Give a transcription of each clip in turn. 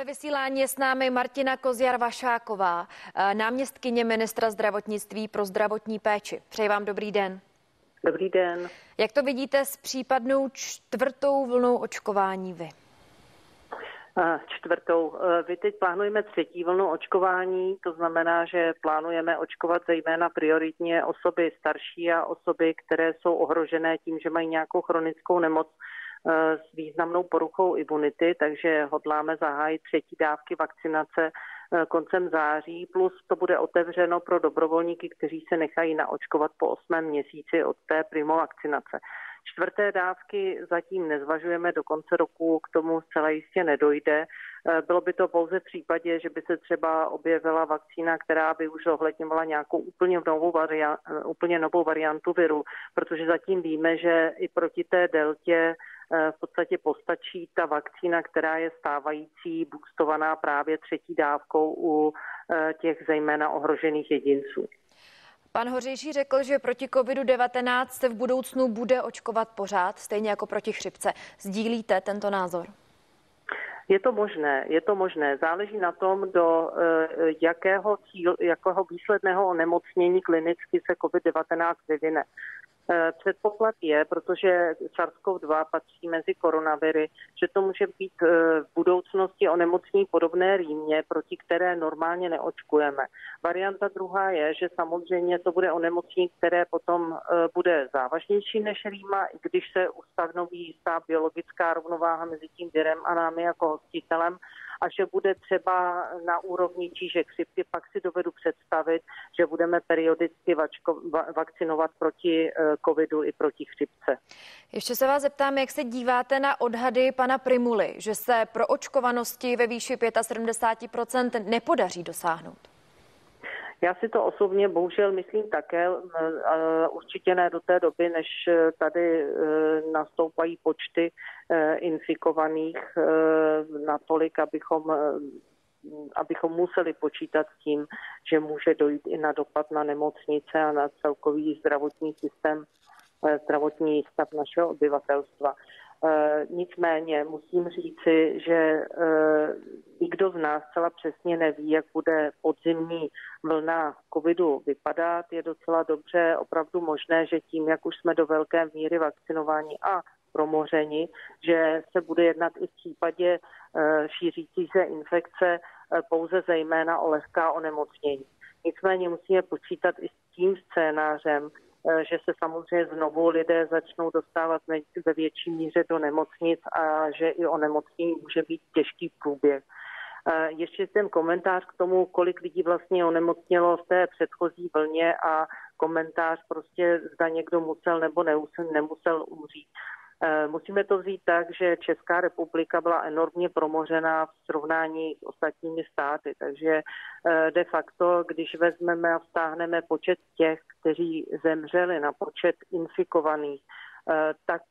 Ve vysílání je s námi Martina Koziar-Vašáková, náměstkyně ministra zdravotnictví pro zdravotní péči. Přeji vám dobrý den. Dobrý den. Jak to vidíte s případnou čtvrtou vlnou očkování vy? Čtvrtou. Vy teď plánujeme třetí vlnu očkování, to znamená, že plánujeme očkovat zejména prioritně osoby starší a osoby, které jsou ohrožené tím, že mají nějakou chronickou nemoc s významnou poruchou imunity, takže hodláme zahájit třetí dávky vakcinace koncem září, plus to bude otevřeno pro dobrovolníky, kteří se nechají naočkovat po 8. měsíci od té primo vakcinace. Čtvrté dávky zatím nezvažujeme, do konce roku k tomu zcela jistě nedojde. Bylo by to pouze v případě, že by se třeba objevila vakcína, která by už zohledňovala nějakou úplně novou variantu viru, protože zatím víme, že i proti té deltě v podstatě postačí ta vakcína, která je stávající, boostovaná právě třetí dávkou u těch zejména ohrožených jedinců. Pan Hořejší řekl, že proti COVID-19 se v budoucnu bude očkovat pořád, stejně jako proti chřipce. Sdílíte tento názor? Je to možné. Záleží na tom, do jakého výsledného onemocnění klinicky se COVID-19 vyvine. Předpoklad je, protože SARS-CoV-2 patří mezi koronaviry, že to může být v budoucnosti onemocnění podobné rýmě, proti které normálně neočkujeme. Varianta druhá je, že samozřejmě to bude onemocnění, které potom bude závažnější než rýma, i když se ustanoví jistá biologická rovnováha mezi tím virem a námi jako hostitelem, a že bude třeba na úrovni tíže chřipky, pak si dovedu představit, že budeme periodicky vakcinovat proti covidu i proti chřipce. Ještě se vás zeptám, jak se díváte na odhady pana Primuly, že se pro očkovanosti ve výši 75% nepodaří dosáhnout? Já si to osobně bohužel myslím také, určitě ne do té doby, než tady nastoupají počty infikovaných natolik, abychom museli počítat s tím, že může dojít i na dopad na nemocnice a na celkový zdravotní systém, zdravotní stav našeho obyvatelstva. Nicméně musím říci, že nikdo z nás zcela přesně neví, jak bude podzimní vlna covidu vypadat. Je docela dobře opravdu možné, že tím, jak už jsme do velké míry vakcinováni a promořeni, že se bude jednat i v případě šířící se infekce pouze zejména o lehká onemocnění. Nicméně musíme počítat i s tím scénářem, že se samozřejmě znovu lidé začnou dostávat ve větší míře do nemocnic a že i onemocnění může být těžký průběh. Ještě ten komentář k tomu, kolik lidí vlastně onemocnělo v té předchozí vlně a komentář prostě, zda někdo musel nebo nemusel umřít. Musíme to vzít tak, že Česká republika byla enormně promořená v srovnání s ostatními státy, takže de facto, když vezmeme a vztáhneme počet těch, kteří zemřeli na počet infikovaných, tak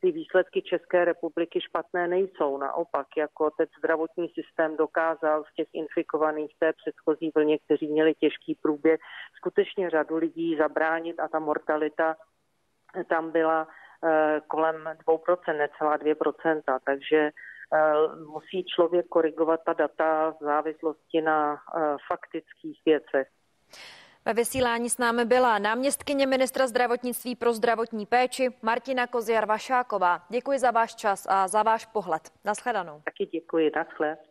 ty výsledky České republiky špatné nejsou. Naopak, jako ten zdravotní systém dokázal z těch infikovaných té předchozí vlně, kteří měli těžký průběh, skutečně řadu lidí zabránit a ta mortalita tam byla kolem 2%, necelá 2%, takže musí člověk korigovat ta data v závislosti na faktických věcech. Ve vysílání s námi byla náměstkyně ministra zdravotnictví pro zdravotní péči Martina Koziar-Vašáková. Děkuji za váš čas a za váš pohled. Nashledanou. Taky děkuji, nashled.